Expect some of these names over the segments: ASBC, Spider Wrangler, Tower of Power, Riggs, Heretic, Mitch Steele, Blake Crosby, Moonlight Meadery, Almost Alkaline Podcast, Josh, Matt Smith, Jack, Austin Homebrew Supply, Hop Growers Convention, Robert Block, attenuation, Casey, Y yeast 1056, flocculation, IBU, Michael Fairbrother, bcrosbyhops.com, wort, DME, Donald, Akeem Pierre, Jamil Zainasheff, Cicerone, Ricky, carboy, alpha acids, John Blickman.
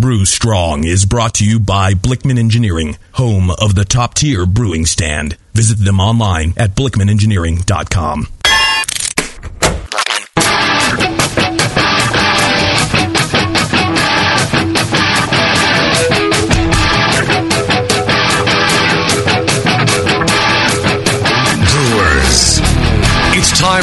Brew Strong is brought to you by Blickman Engineering, home of the top-tier brewing stand. Visit them online at blickmanengineering.com. Time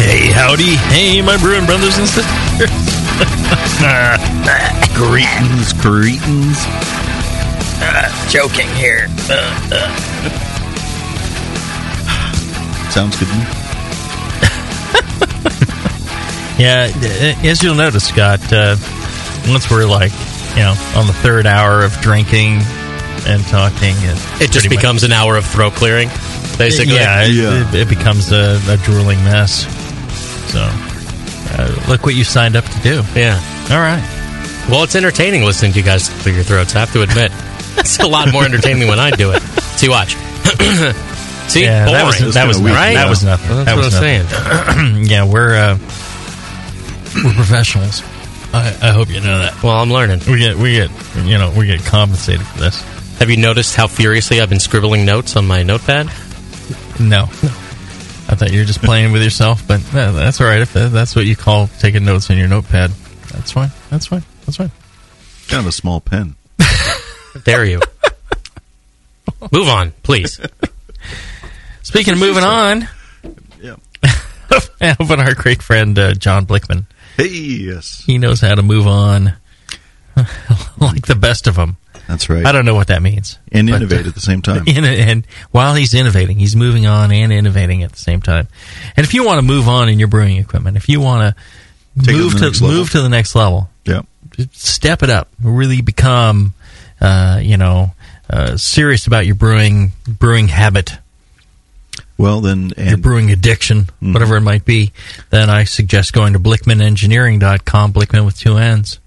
Hey, howdy. Hey, my brewing brothers and sisters. Greetings. Joking here. Sounds good to me. Yeah, as you'll notice, Scott, once we're like, on the third hour of drinking and talking, it just becomes an hour of throat clearing, basically. It becomes a drooling mess. So, look what you signed up to do. Yeah. All right. Well, it's entertaining listening to you guys clear your throats, I have to admit. It's a lot more entertaining when I do it. See, watch. See? Yeah, boring. That was nothing. Well, that's what I was saying. Yeah, we're professionals. I hope you know that. Well, I'm learning. We get compensated for this. Have you noticed how furiously I've been scribbling notes on my notepad? No. I thought you were just playing with yourself, but that's all right. If that's what you call taking notes on your notepad, that's fine. That's fine. Got a small pen. Dare you. Move on, please. Speaking of moving on, yeah. But our great friend John Blickman. Hey, yes. He knows how to move on like the best of them. That's right. I don't know what that means. And innovate at the same time. And while he's innovating, he's moving on and innovating at the same time. And if you want to move on in your brewing equipment, if you want to move to the next level, yeah, step it up, really become, serious about your brewing habit. Well, then... your brewing addiction, whatever it might be, then I suggest going to BlickmanEngineering.com, Blickman with two N's.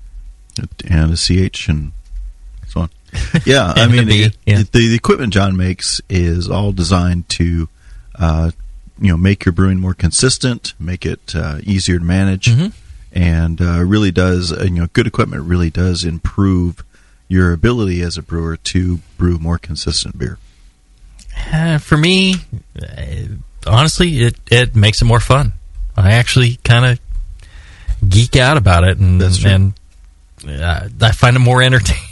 And a CH and... Yeah, I mean, the equipment John makes is all designed to, make your brewing more consistent, make it easier to manage, and really does, good equipment really does improve your ability as a brewer to brew more consistent beer. For me, honestly, it makes it more fun. I actually kind of geek out about it, and I find it more entertaining.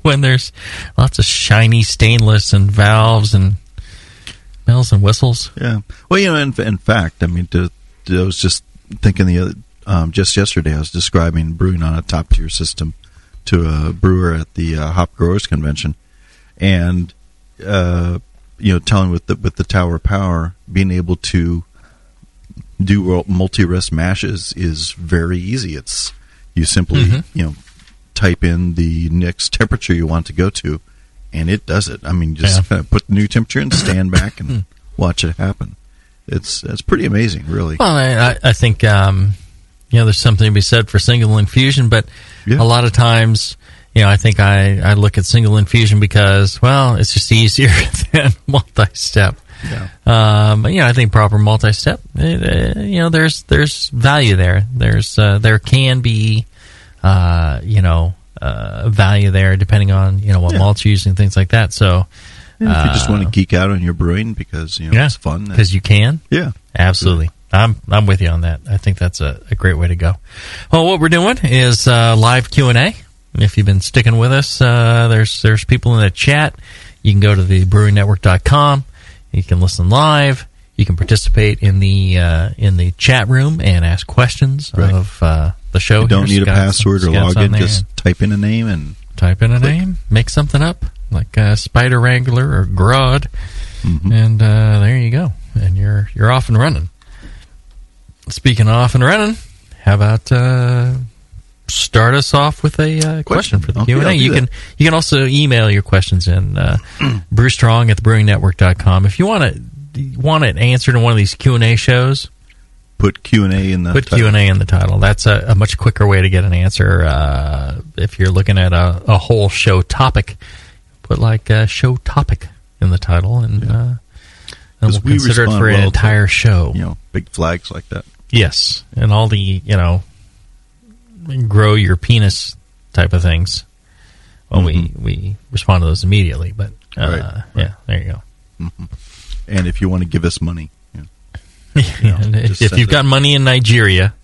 When there's lots of shiny stainless and valves and bells and whistles. Yeah. Well, in fact, I mean, I was just thinking just yesterday I was describing brewing on a top-tier system to a brewer at the Hop Growers Convention, and telling with the Tower of Power, being able to do multi-rest mashes is very easy. It's you simply type in the next temperature you want to go to, and it does it. I mean, just kind of put the new temperature and stand back and watch it happen. It's pretty amazing, really. Well, I think there's something to be said for single infusion, but a lot of times, I think I look at single infusion because, well, it's just easier than multi-step. Yeah. I think proper multi-step, there's value there. There's there can be value there depending on, what malts you're using, things like that. So, if you just want to geek out on your brewing because, it's fun. Because you can? Yeah. Absolutely. I'm with you on that. I think that's a great way to go. Well, what we're doing is live Q&A. If you've been sticking with us, there's people in the chat. You can go to thebrewingnetwork.com. You can listen live. You can participate in the chat room and ask questions of... the show. You don't need a password or login. Just type in a name and click. Make something up like Spider Wrangler or Grod, and there you go. And you're off and running. Speaking of off and running, how about start us off with a question for the Q&A. Okay, you can also email your questions in brewstrong at thebrewingnetwork.com. If you want it answered in one of these Q&A shows, put Q&A in the title. That's a much quicker way to get an answer if you're looking at a whole show topic. Put like show topic in the title, and we'll consider it for an entire show. You know, big flags like that. Yes, and all the grow your penis type of things. Well, we respond to those immediately, but right. Yeah, there you go. Mm-hmm. And if you want to give us money, if you've got money in Nigeria,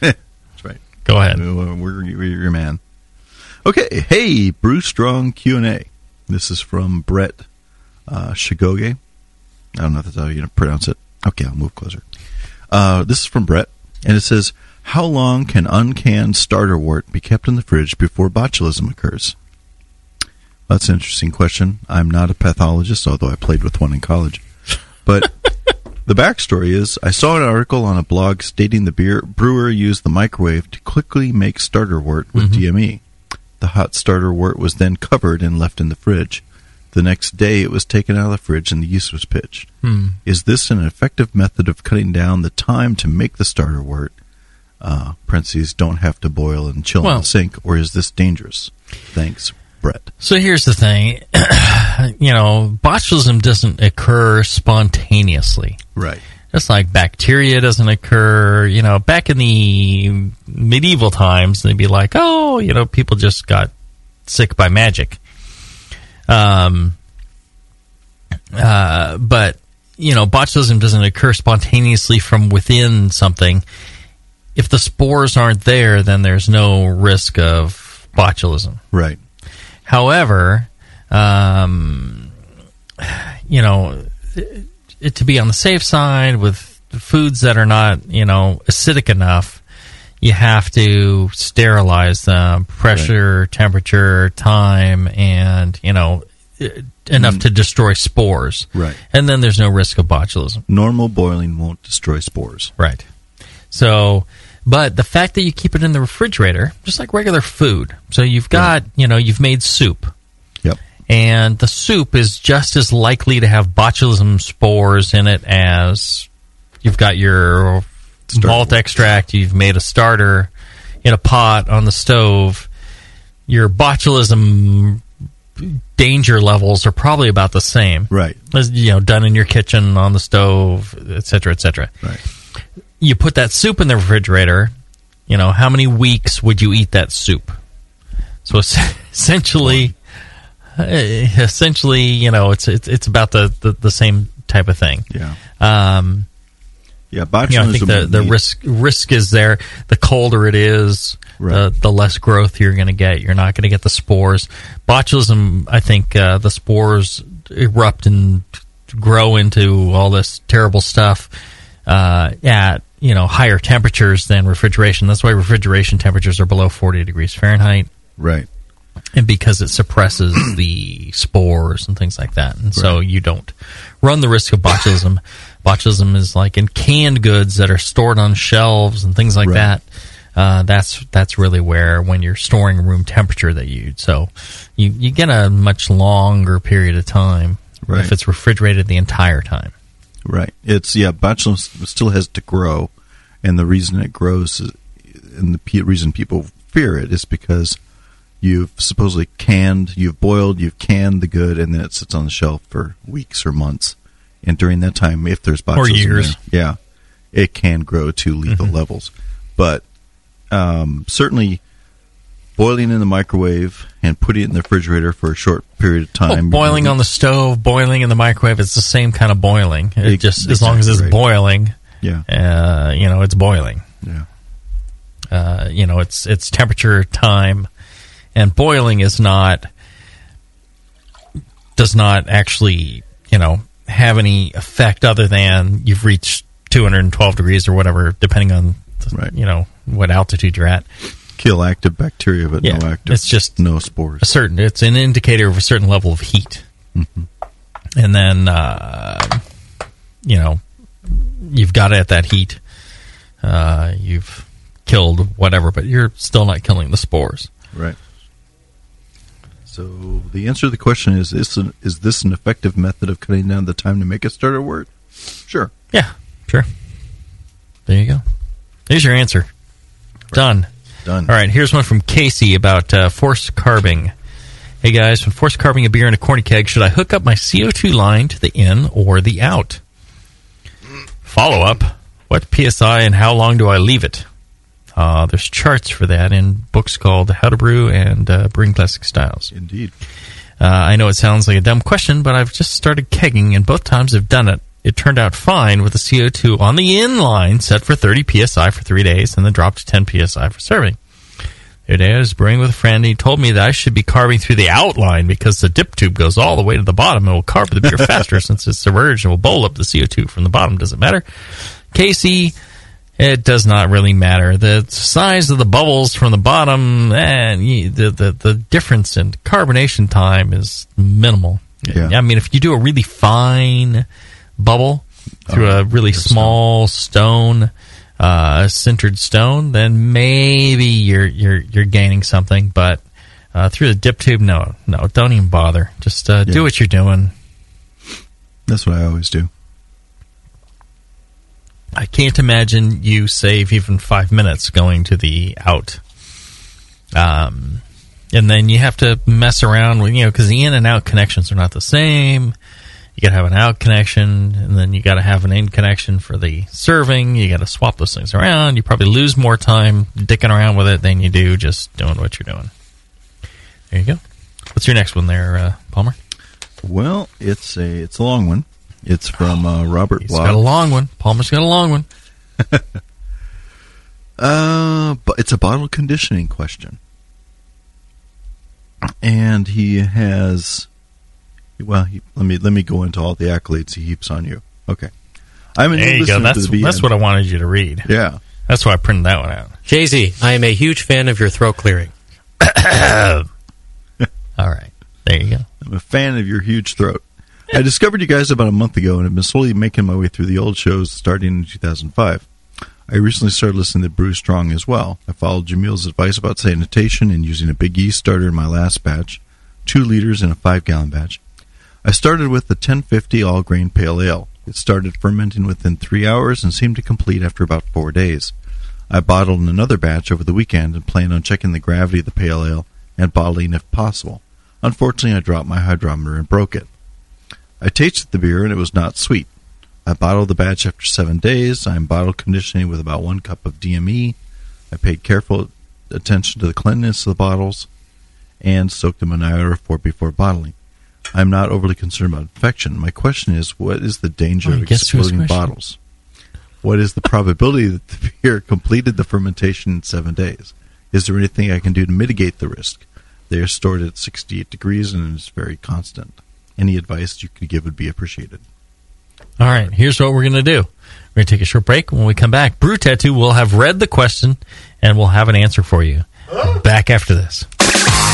that's right. Go ahead. We're your man. Okay, hey, Brew Strong Q&A. This is from Brett Shigoge. I don't know if that's how you're going to pronounce it. Okay, I'll move closer. This is from Brett, and it says, how long can uncanned starter wort be kept in the fridge before botulism occurs? That's an interesting question. I'm not a pathologist, although I played with one in college. But the backstory is, I saw an article on a blog stating the brewer used the microwave to quickly make starter wort with DME. The hot starter wort was then covered and left in the fridge. The next day, it was taken out of the fridge and the yeast was pitched. Is this an effective method of cutting down the time to make the starter wort? Parentheses, don't have to boil and chill in the sink, or is this dangerous? Thanks, Brett. So here's the thing. Botulism doesn't occur spontaneously. Right. Just like bacteria doesn't occur. Back in the medieval times, they'd be like, people just got sick by magic. But, botulism doesn't occur spontaneously from within something. If the spores aren't there, then there's no risk of botulism. Right. However, to be on the safe side with foods that are not, acidic enough, you have to sterilize them, pressure, temperature, time, and, enough to destroy spores. Right. And then there's no risk of botulism. Normal boiling won't destroy spores. Right. So, but the fact that you keep it in the refrigerator, just like regular food. So you've got, you've made soup. Yep. And the soup is just as likely to have botulism spores in it as you've got your malt extract, you've made a starter in a pot on the stove. Your botulism danger levels are probably about the same. Right. As, done in your kitchen, on the stove, et cetera, et cetera. Right. You put that soup in the refrigerator, how many weeks would you eat that soup? So essentially, it's about the same type of thing. Yeah. Botulism. I think the risk is there. The colder it is, the less growth you're going to get. You're not going to get the spores. Botulism, I think, the spores erupt and grow into all this terrible stuff at higher temperatures than refrigeration. That's why refrigeration temperatures are below 40 degrees Fahrenheit. Right. And because it suppresses the spores and things like that. And so you don't run the risk of botulism. Botulism is like in canned goods that are stored on shelves and things like that. That's really where, when you're storing room temperature, that you get a much longer period of time if it's refrigerated the entire time. Right. It's, botulism still has to grow. And the reason it grows and the reason people fear it is because you've canned the good, and then it sits on the shelf for weeks or months. And during that time, if there's botulism, or years, it can grow to lethal levels. But certainly, boiling in the microwave and putting it in the refrigerator for a short period of time. Boiling on the stove, boiling in the microwave—it's the same kind of boiling. As long as it's boiling, it's boiling. Yeah, it's temperature, time. And boiling does not actually, have any effect other than you've reached 212 degrees or whatever, depending on, what altitude you're at. Kill active bacteria, but no active. It's just no spores. It's an indicator of a certain level of heat. Mm-hmm. And then, you've got it at that heat. You've killed whatever, but you're still not killing the spores. Right. So the answer to the question is this an effective method of cutting down the time to make a starter wort? Sure. Yeah, sure. There you go. There's your answer. Right. Done. All right, here's one from Casey about force carbing. Hey, guys, when force carbing a beer in a corny keg, should I hook up my CO2 line to the in or the out? Follow-up, what PSI and how long do I leave it? There's charts for that in books called How to Brew and Brewing Classic Styles. Indeed. I know it sounds like a dumb question, but I've just started kegging, and both times I've done it. It turned out fine with the CO2 on the in line set for 30 PSI for 3 days and then dropped to 10 PSI for serving. The other day I was brewing with a friend, and he told me that I should be carbing through the outline because the dip tube goes all the way to the bottom and will carb the beer faster since it's submerged and will bowl up the CO2 from the bottom. Does it matter? Casey, it does not really matter. The size of the bubbles from the bottom and the difference in carbonation time is minimal. Yeah. I mean, if you do a really fine bubble through a really small stone, centered stone, then maybe you're gaining something, but through the dip tube, no, don't even bother. Just do what you're doing. That's what I always do. I can't imagine you save even 5 minutes going to the out. And then you have to mess around with, because the in and out connections are not the same. You got to have an out connection, and then you got to have an in connection for the serving. You got to swap those things around. You probably lose more time dicking around with it than you do just doing what you're doing. There you go. What's your next one there, Palmer? Well, it's a long one. It's from Robert Block. He's got a long one. Palmer's got a long one. But it's a bottle conditioning question. And he has... Well, let me go into all the accolades he heaps on you. Okay. I'm there you go. That's what I wanted you to read. Yeah. That's why I printed that one out. Jay-Z, I am a huge fan of your throat clearing. All right. There you go. I'm a fan of your huge throat. I discovered you guys about a month ago and have been slowly making my way through the old shows starting in 2005. I recently started listening to Brew Strong as well. I followed Jamil's advice about sanitation and using a Big E starter in my last batch, 2 liters in a 5-gallon batch. I started with the 1050 all-grain pale ale. It started fermenting within 3 hours and seemed to complete after about 4 days. I bottled another batch over the weekend and plan on checking the gravity of the pale ale and bottling if possible. Unfortunately, I dropped my hydrometer and broke it. I tasted the beer and it was not sweet. I bottled the batch after 7 days. I am bottle conditioning with about 1 cup of DME. I paid careful attention to the cleanliness of the bottles and soaked them in Niagara before bottling. I'm not overly concerned about infection. My question is, what is the danger of exploding bottles? What is the probability that the beer completed the fermentation in 7 days? Is there anything I can do to mitigate the risk? They are stored at 68 degrees and it's very constant. Any advice you could give would be appreciated. All right, here's what we're going to do. We're going to take a short break. When we come back, Brew Tattoo will have read the question and we'll have an answer for you. Back after this.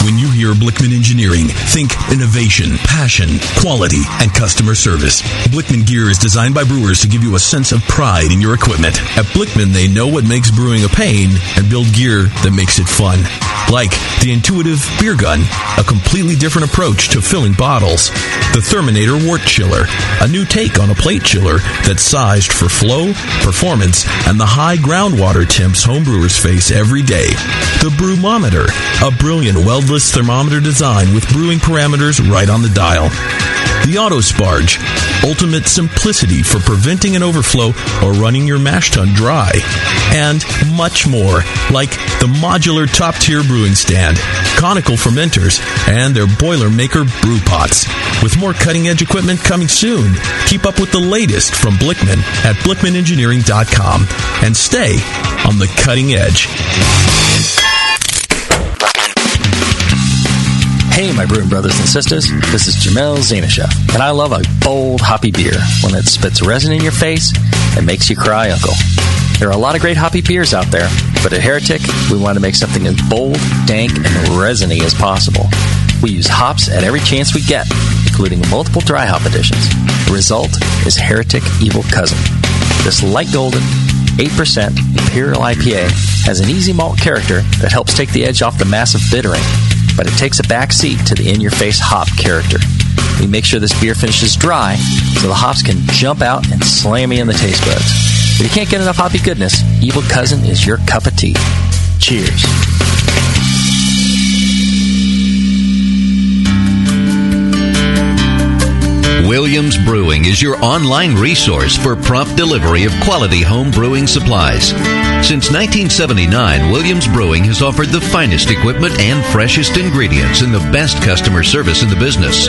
When you hear Blickman Engineering, think innovation, passion, quality, and customer service. Blickman gear is designed by brewers to give you a sense of pride in your equipment. At Blickman, they know what makes brewing a pain and build gear that makes it fun. Like the intuitive beer gun, a completely different approach to filling bottles. The Therminator wort chiller, a new take on a plate chiller that's sized for flow, performance, and the high groundwater temps homebrewers face every day. The Brewmometer, a brilliant weldless thermometer design with brewing parameters right on the dial. The Auto Sparge, ultimate simplicity for preventing an overflow or running your mash tun dry. And much more, like the modular top-tier brewing stand, conical fermenters, and their Boilermaker brew pots. With more cutting-edge equipment coming soon, keep up with the latest from Blickman at BlickmanEngineering.com and stay on the cutting edge. Hey, my brewing brothers and sisters, this is Jamil Zainasheff, and I love a bold, hoppy beer, one that spits resin in your face and makes you cry, uncle. There are a lot of great hoppy beers out there, but at Heretic, we want to make something as bold, dank, and resiny as possible. We use hops at every chance we get, including multiple dry hop additions. The result is Heretic Evil Cousin. This light golden, 8% Imperial IPA has an easy malt character that helps take the edge off the massive bittering, but it takes a back seat to the in-your-face hop character. We make sure this beer finishes dry so the hops can jump out and slam me in the taste buds. If you can't get enough hoppy goodness, Evil Cousin is your cup of tea. Cheers. Williams Brewing is your online resource for prompt delivery of quality home brewing supplies. Since 1979, Williams Brewing has offered the finest equipment and freshest ingredients and the best customer service in the business.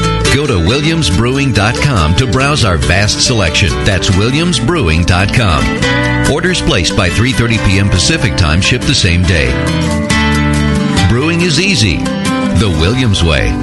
Go to WilliamsBrewing.com to browse our vast selection. That's WilliamsBrewing.com. Orders placed by 3:30 p.m. Pacific Time ship the same day. Brewing is easy, the Williams way.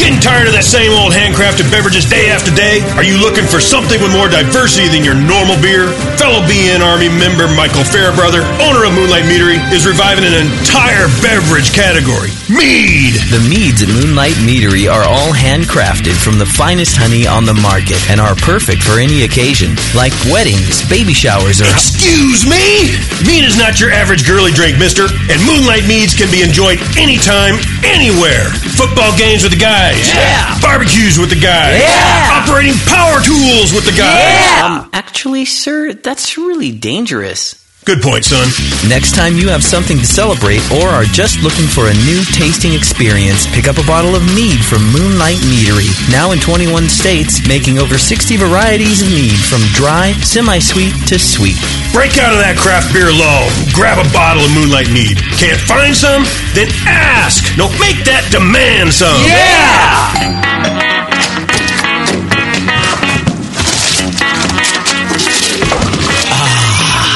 Getting tired of that same old handcrafted beverages day after day? Are you looking for something with more diversity than your normal beer? Fellow BN Army member Michael Fairbrother, owner of Moonlight Meadery, is reviving an entire beverage category, mead! The meads at Moonlight Meadery are all handcrafted from the finest honey on the market and are perfect for any occasion, like weddings, baby showers, or... Excuse me? Mead is not your average girly drink, mister, and Moonlight Meads can be enjoyed anytime, anywhere. Football games with the guys. Yeah. Barbecues with the guys. Yeah. Operating power tools with the guys. Yeah. Actually, sir, that's really dangerous. Good point, son. Next time you have something to celebrate or are just looking for a new tasting experience, pick up a bottle of mead from Moonlight Meadery. Now in 21 states, making over 60 varieties of mead from dry, semi-sweet to sweet. Break out of that craft beer lull. Grab a bottle of Moonlight Mead. Can't find some? Then ask. No, make that demand some. Yeah!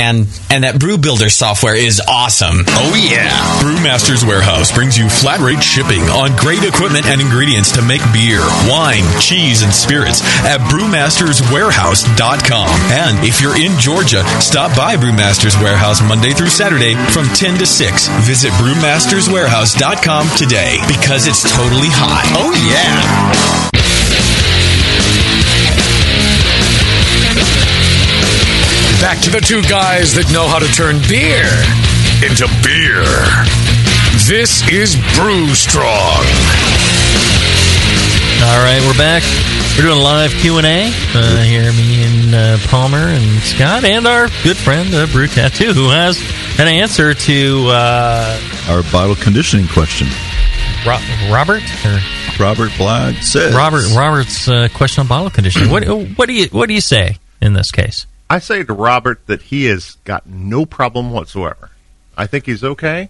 And that brew builder software is awesome. Oh, yeah. Brewmaster's Warehouse brings you flat rate shipping on great equipment and ingredients to make beer, wine, cheese, and spirits at brewmasterswarehouse.com. And if you're in Georgia, stop by Brewmaster's Warehouse Monday through Saturday from 10 to 6. Visit brewmasterswarehouse.com today because it's totally hot. Oh, yeah. Back to the two guys that know how to turn beer into beer. This is Brew Strong. All right, we're back. We're doing a live Q&A. Here, me and Palmer and Scott and our good friend, Brew Tattoo, who has an answer to... our bottle conditioning question. Robert? Or? Robert Block says... Robert's question on bottle conditioning. What do you say in this case? I say to Robert that he has got no problem whatsoever. I think he's okay.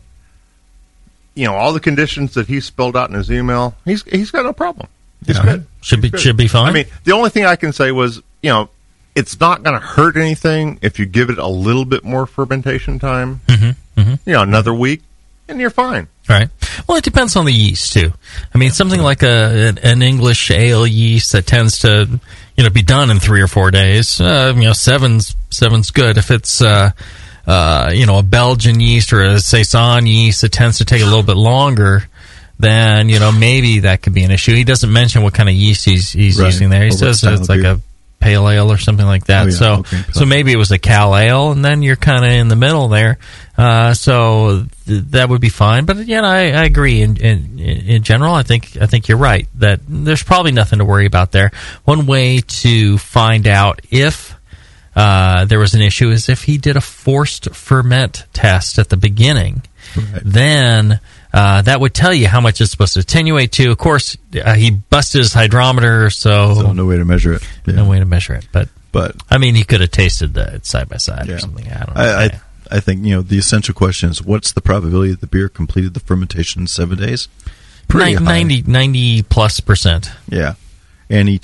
You know, all the conditions that he spelled out in his email, he's got no problem. He's good. Should be fine. I mean, the only thing I can say was, you know, it's not going to hurt anything if you give it a little bit more fermentation time. Mm-hmm, mm-hmm. You know, another week, and you're fine. Right. Well, it depends on the yeast too. I mean, something like an English ale yeast that tends to, you know, be done in 3 or 4 days. You know, seven's good. If it's you know, a Belgian yeast or a Saison yeast that tends to take a little bit longer, then, you know, maybe that could be an issue. He doesn't mention what kind of yeast he's using there. He says it's like a pale ale or something like that. Oh, yeah. So maybe it was a Cal Ale, and then you're kind of in the middle there. So that would be fine. But yeah, I agree. In general, I think you're right that there's probably nothing to worry about there. One way to find out if there was an issue is if he did a forced ferment test at the beginning, right. Then that would tell you how much it's supposed to attenuate to. Of course, he busted his hydrometer, so no way to measure it. Yeah. No way to measure it, but I mean, he could have tasted that side by side or something. I don't know. I think, you know, the essential question is, what's the probability that the beer completed the fermentation in 7 days? Pretty high. 90+%. Yeah. And he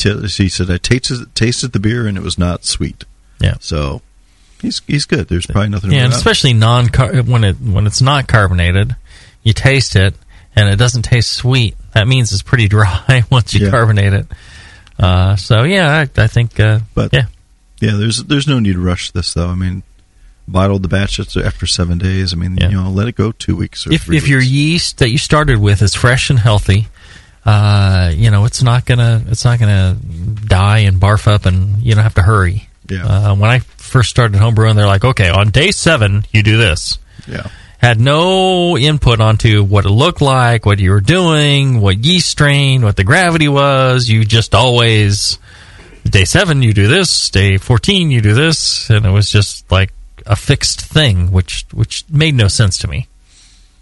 said, I tasted the beer and it was not sweet. Yeah. So he's good. There's probably nothing wrong. Yeah, and especially when it's not carbonated, you taste it and it doesn't taste sweet. That means it's pretty dry once you carbonate it. I think... there's no need to rush this, though. I mean... Bottled the batch after 7 days. I mean, let it go 2 weeks or 3 weeks. If your yeast that you started with is fresh and healthy, it's not gonna die and barf up, and you don't have to hurry. Yeah. When I first started homebrewing, they're like, okay, on day 7 you do this. Yeah. Had no input onto what it looked like, what you were doing, what yeast strain, what the gravity was. You just always day 7 you do this, day 14 you do this, and it was just like a fixed thing, which made no sense to me.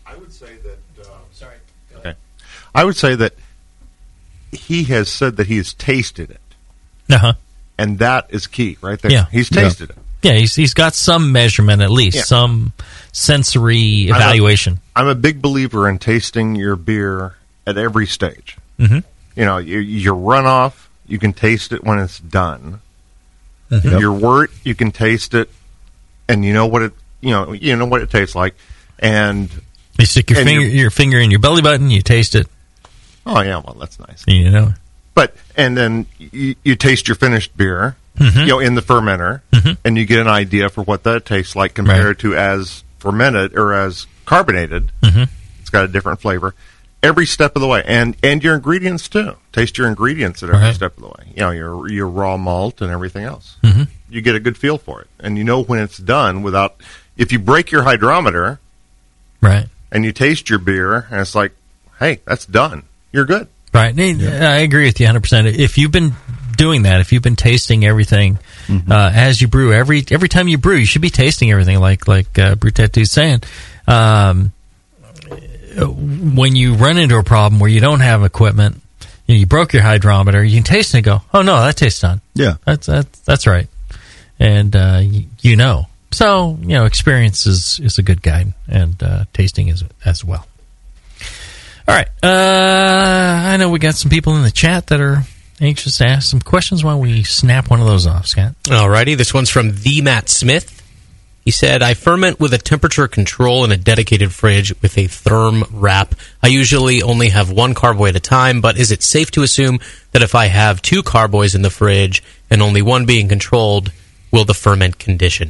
I would say that. Sorry. Okay. I would say that he has said that he has tasted it. Uh-huh. And that is key, right there. Yeah. He's tasted it. Yeah, he's got some measurement at least, some sensory evaluation. I'm a big believer in tasting your beer at every stage. Mm-hmm. You know, your runoff, you can taste it when it's done. Mm-hmm. Your wort, you can taste it. And you know what it tastes like, and you stick your finger in your belly button, you taste it. Oh yeah, well that's nice. You know, and then you taste your finished beer, mm-hmm. In the fermenter, mm-hmm. and you get an idea for what that tastes like compared to as fermented or as carbonated. Mm-hmm. It's got a different flavor every step of the way, and your ingredients too. Taste your ingredients at every step of the way. You know your raw malt and everything else. Mm-hmm. You get a good feel for it, and you know when it's done without. If you break your hydrometer, right, and you taste your beer, and it's like, hey, that's done. You're good, right? Yeah. I agree with you 100%. If you've been doing that, if you've been tasting everything as you brew, every time you brew, you should be tasting everything. Like Brew Tattoo's saying, when you run into a problem where you don't have equipment, you broke your hydrometer, you can taste it and go, oh no, that tastes done. Yeah, that's right. And, so, experience is a good guide, and tasting is as well. All right. I know we got some people in the chat that are anxious to ask some questions while we snap one of those off, Scott. All righty. This one's from the Matt Smith. He said, I ferment with a temperature control in a dedicated fridge with a therm wrap. I usually only have one carboy at a time, but is it safe to assume that if I have two carboys in the fridge and only one being controlled... will the ferment condition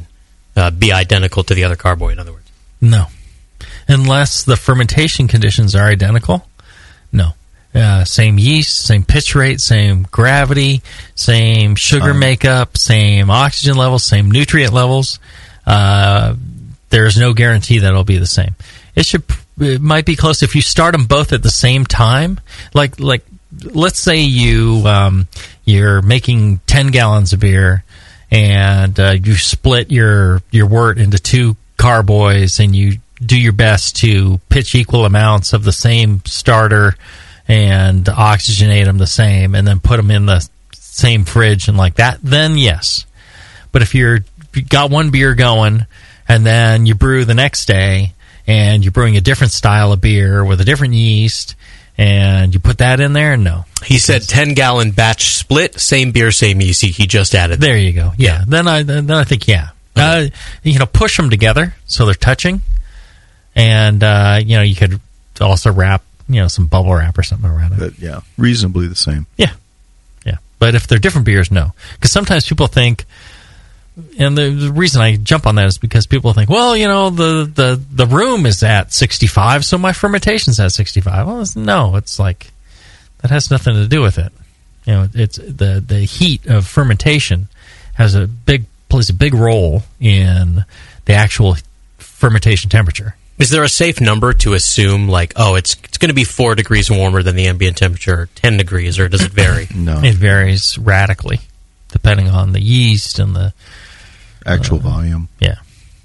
be identical to the other carboy, in other words? No. Unless the fermentation conditions are identical, no. Same yeast, same pitch rate, same gravity, same sugar makeup, same oxygen levels, same nutrient levels. There's no guarantee that it'll be the same. It might be close. If you start them both at the same time, like let's say you're making 10 gallons of beer, and you split your wort into two carboys, and you do your best to pitch equal amounts of the same starter and oxygenate them the same, and then put them in the same fridge and like that, then yes. But if you got one beer going, and then you brew the next day, and you're brewing a different style of beer with a different yeast, and you put that in there? No. He said 10-gallon batch split, same beer, same yeast. He just added that. There you go. Yeah. Then I think, yeah. Okay. Push them together so they're touching. And, you could also wrap, some bubble wrap or something around it. But, yeah. Reasonably the same. Yeah. Yeah. But if they're different beers, no. Because sometimes people think... And the reason I jump on that is because people think, well, the room is at 65, so my fermentation's at 65. Well, it's like that has nothing to do with it. It's the heat of fermentation plays a big role in the actual fermentation temperature. Is there a safe number to assume, like, oh, it's going to be 4 degrees warmer than the ambient temperature, 10 degrees, or does it vary? No, it varies radically, depending on the yeast and the actual volume. Yeah.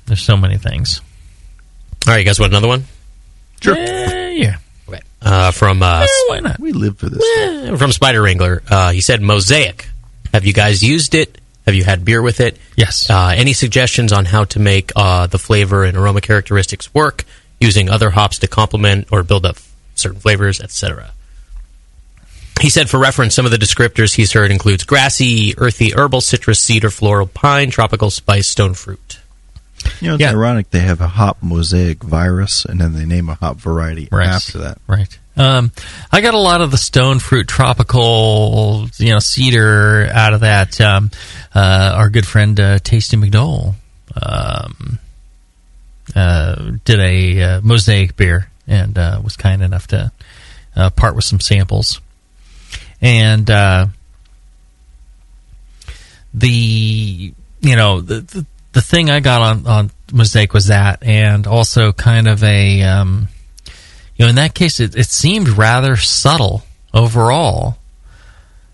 There's so many things. All right, you guys want another one? Sure. Yeah. Okay. From why not? We live for this. From Spider Wrangler. He said, Mosaic. Have you guys used it? Have you had beer with it? Yes. Any suggestions on how to make the flavor and aroma characteristics work using other hops to complement or build up certain flavors, etc.? He said, for reference, some of the descriptors he's heard includes grassy, earthy, herbal, citrus, cedar, floral, pine, tropical, spice, stone fruit. You know, it's ironic they have a hop mosaic virus, and then they name a hop variety after that. Right. I got a lot of the stone fruit, tropical, you know, cedar out of that. Our good friend Tasty McDowell did a mosaic beer and was kind enough to part with some samples. And the thing I got on Mosaic was that, and also kind of a, in that case, it seemed rather subtle overall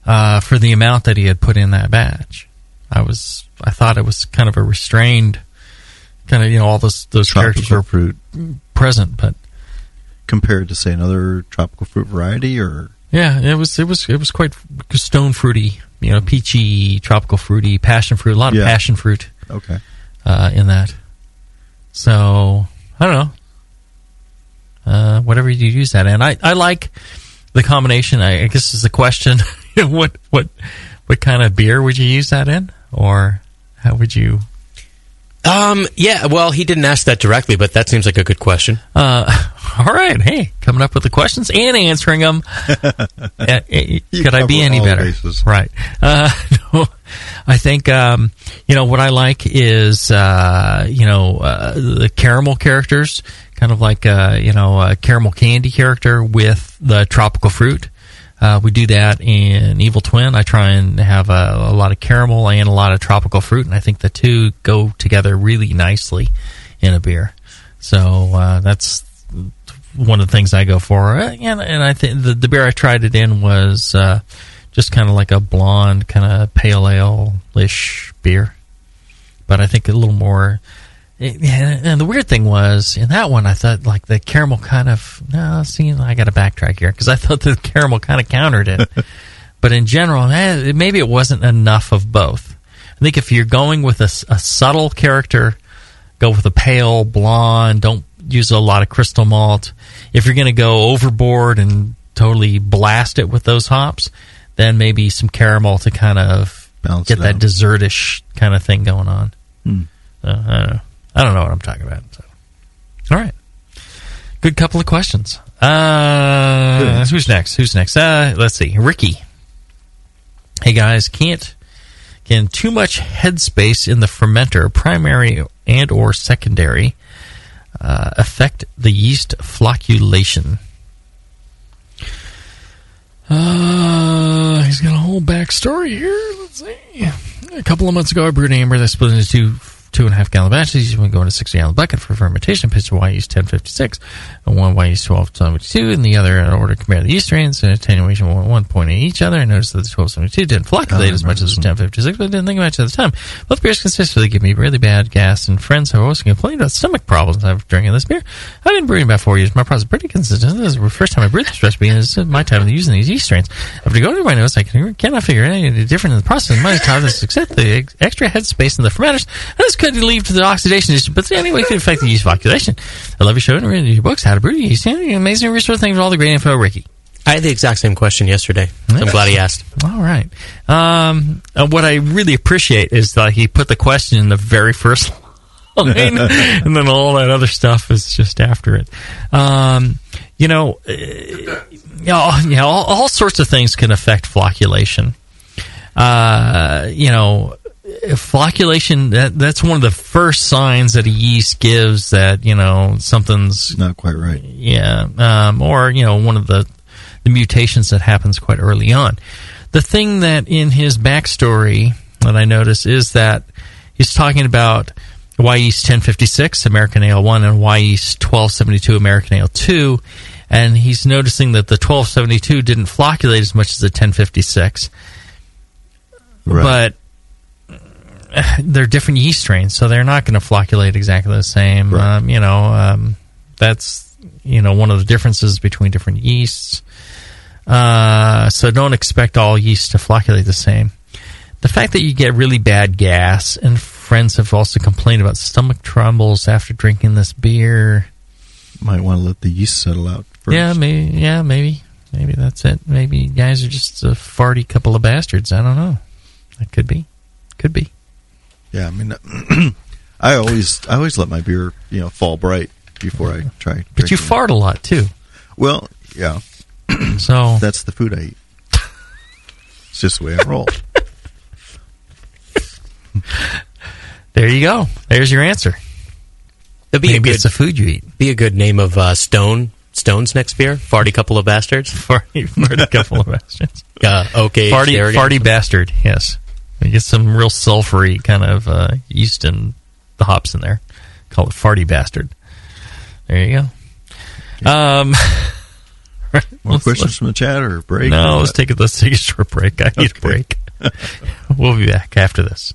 for the amount that he had put in that batch. I thought it was kind of a restrained, kind of, all those characters were present, but compared to, say, another tropical fruit variety, or. Yeah, it was quite stone fruity, peachy, tropical fruity, passion fruit, a lot of passion fruit. Okay. In that, so I don't know. Whatever you use that, and I like the combination. I guess is the question: what kind of beer would you use that in, or how would you? Yeah, well, he didn't ask that directly, but that seems like a good question. All right. Hey, coming up with the questions and answering them. Could I be any better? Bases. Right. No, I think, what I like is, the caramel characters, kind of like, a caramel candy character with the tropical fruit. We do that in Evil Twin. I try and have a lot of caramel and a lot of tropical fruit, and I think the two go together really nicely in a beer. So that's one of the things I go for. And I think the beer I tried it in was just kind of like a blonde, kind of pale ale-ish beer. But I think a little more... And the weird thing was, in that one, I thought, like, the caramel kind of... I got to backtrack here, because I thought the caramel kind of countered it. But in general, maybe it wasn't enough of both. I think if you're going with a subtle character, go with a pale, blonde, don't use a lot of crystal malt. If you're going to go overboard and totally blast it with those hops, then maybe some caramel to kind of bounce get that dessertish kind of thing going on. I don't know. I don't know what I'm talking about. So. All right. Good couple of questions. Who's next? Let's see. Ricky. Hey, guys. Can too much headspace in the fermenter, primary and or secondary, affect the yeast flocculation? He's got a whole backstory here. Let's see. A couple of months ago, I brewed amber that split into two and a half gallon batches. Each one going to 6 gallon bucket for fermentation. Pitched to Y yeast 1056 and one Y yeast 1272, and the other in order to compare the yeast strains and attenuation 1.8 each other. I noticed that the 1272 didn't flocculate as much as the 1056, but I didn't think about it at the time. Both beers consistently give me really bad gas, and friends have always complained about stomach problems I've drinking this beer. I've been brewing about 4 years. My process is pretty consistent. This is the first time I brewed this recipe, and this is my time of using these yeast strains. After going through my notes, I cannot figure anything different in the process. My confidence except the extra headspace in the fermenters. This could lead to the oxidation issue, but anyway, it could affect the yeast flocculation. I love your show and reading your books, How to Brew Yeast. Amazing resource. Thanks for all the great info, Ricky. I had the exact same question yesterday. So I'm glad he asked. All right. What I really appreciate is that he put the question in the very first line, and then all that other stuff is just after it. All sorts of things can affect flocculation. Flocculation, that's one of the first signs that a yeast gives that, something's... not quite right. Yeah. One of the mutations that happens quite early on. The thing that in his backstory that I notice is that he's talking about Y yeast 1056, American Ale 1, and Y yeast 1272, American Ale 2, and he's noticing that the 1272 didn't flocculate as much as the 1056. Right. But... they're different yeast strains, so they're not going to flocculate exactly the same. Right. That's one of the differences between different yeasts. So don't expect all yeast to flocculate the same. The fact that you get really bad gas, and friends have also complained about stomach troubles after drinking this beer. Might want to let the yeast settle out first. Maybe that's it. Maybe you guys are just a farty couple of bastards. I don't know. That could be. Could be. Yeah, I mean, I always let my beer, fall bright before I try. But you fart a lot too. Well, yeah. So that's the food I eat. It's just the way I roll. There you go. There's your answer. Maybe it's the food you eat. Be a good name of Stone's next beer. Farty couple of bastards. Farty couple of bastards. Okay. Farty bastard. Yes. You get some real sulfury kind of yeast and the hops in there. Call it farty bastard. There you go. Right, more questions from the chat or break? No, let's take a short break. I need a break. We'll be back after this.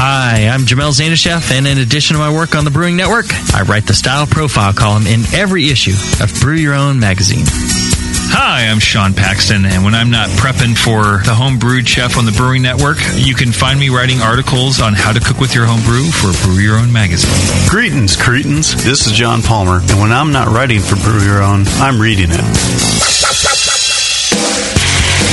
Hi, I'm Jamil Zainasheff, and in addition to my work on the Brewing Network, I write the style profile column in every issue of Brew Your Own magazine. Hi, I'm Sean Paxton, and when I'm not prepping for the Homebrewed Chef on the Brewing Network, you can find me writing articles on how to cook with your home brew for Brew Your Own magazine. Greetings, cretins. This is John Palmer, and when I'm not writing for Brew Your Own, I'm reading it.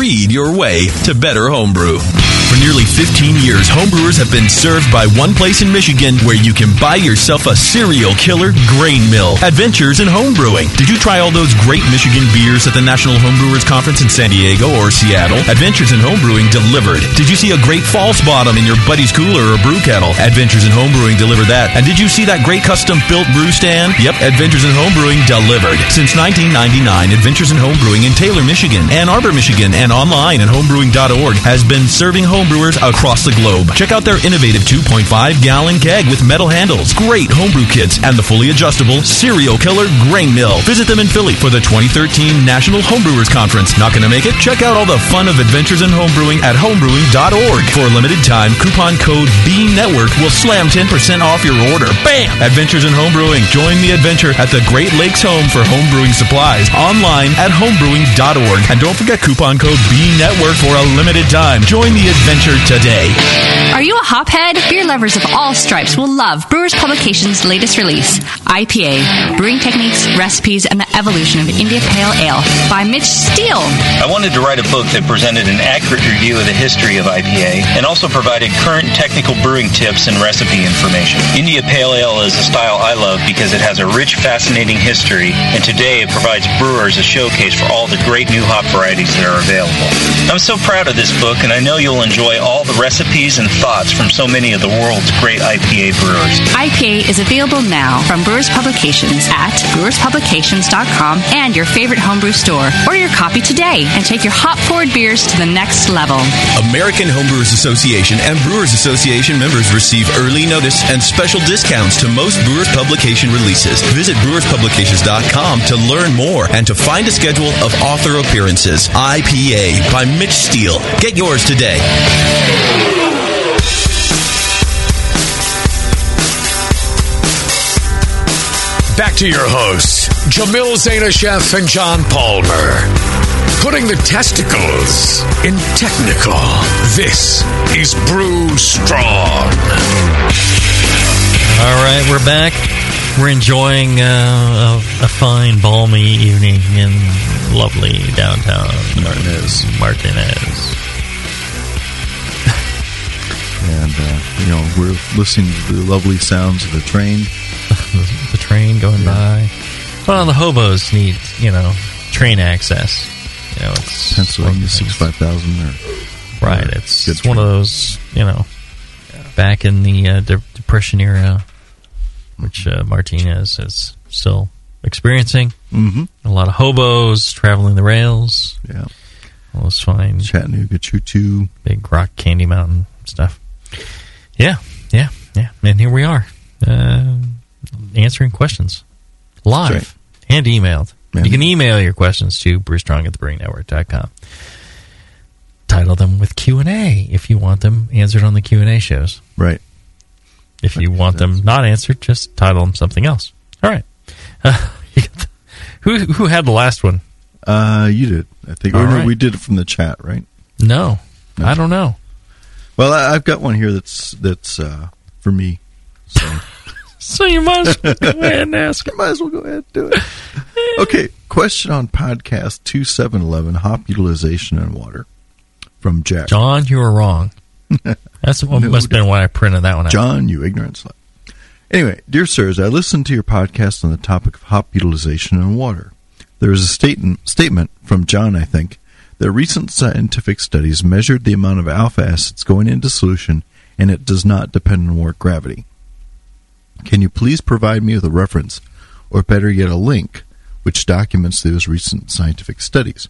read your way to better homebrew. For nearly 15 years, homebrewers have been served by one place in Michigan where you can buy yourself a serial killer grain mill. Adventures in Homebrewing. Did you try all those great Michigan beers at the National Homebrewers Conference in San Diego or Seattle? Adventures in Homebrewing delivered. Did you see a great false bottom in your buddy's cooler or brew kettle? Adventures in Homebrewing delivered that. And did you see that great custom-built brew stand? Yep, Adventures in Homebrewing delivered. Since 1999, Adventures in Homebrewing in Taylor, Michigan, Ann Arbor, Michigan, and online at homebrewing.org has been serving home homebrewers across the globe. Check out their innovative 2.5-gallon keg with metal handles, great homebrew kits, and the fully adjustable Serial Killer grain mill. Visit them in Philly for the 2013 National Homebrewers Conference. Not going to make it? Check out all the fun of Adventures in Homebrewing at homebrewing.org. For a limited time, coupon code BNETWORK will slam 10% off your order. Bam! Adventures in Homebrewing. Join the adventure at the Great Lakes Home for homebrewing supplies. Online at homebrewing.org. And don't forget coupon code BNETWORK for a limited time. Join the adventure today. Are you a hophead? Beer lovers of all stripes will love Brewers Publications' latest release, IPA, Brewing Techniques, Recipes, and the Evolution of India Pale Ale by Mitch Steele. I wanted to write a book that presented an accurate review of the history of IPA and also provided current technical brewing tips and recipe information. India Pale Ale is a style I love because it has a rich, fascinating history, and today it provides brewers a showcase for all the great new hop varieties that are available. I'm so proud of this book, and I know you'll enjoy all the recipes and thoughts from so many of the world's great IPA brewers. IPA is available now from Brewers Publications at brewerspublications.com and your favorite homebrew store. Order your copy today and take your hop-forward beers to the next level. American Homebrewers Association and Brewers Association members receive early notice and special discounts to most Brewers Publication releases. Visit brewerspublications.com to learn more and to find a schedule of author appearances. IPA by Mitch Steele. Get yours today. Back to your hosts, Jamil Zainasheff and John Palmer. Putting the testicles in technical. This is Brew Strong. All right, we're back. We're enjoying a fine, balmy evening in lovely downtown Martinez. And, we're listening to the lovely sounds of the train. The train going by. Well, the hobos need, train access. It's Pennsylvania 65,000. Right. It's one of those, back in the Depression era, which Martinez is still experiencing. Mm-hmm. A lot of hobos traveling the rails. Yeah. All those fine Chattanooga choo-choo. Big rock candy mountain stuff. Yeah. And here we are. Answering questions live and emailed. Yeah. You can email your questions to brewstrong at thebrewingnetwork.com. Title them with Q&A if you want them answered on the Q&A shows. Right. If you want them not answered, just title them something else. All right. Who had the last one? You did, I think. We did it from the chat, right? No. I don't know. Well, I've got one here that's for me. So... So you might as well go ahead and ask. You might as well go ahead and do it. Okay, question on podcast 2711, hop utilization and water, from Jack. John, you were wrong. That's what must have been why I printed that one out. John, you ignorant slut. Anyway, dear sirs, I listened to your podcast on the topic of hop utilization and water. There is a statement from John, I think, that recent scientific studies measured the amount of alpha acids going into solution, and it does not depend on water gravity. Can you please provide me with a reference, or better yet, a link, which documents those recent scientific studies?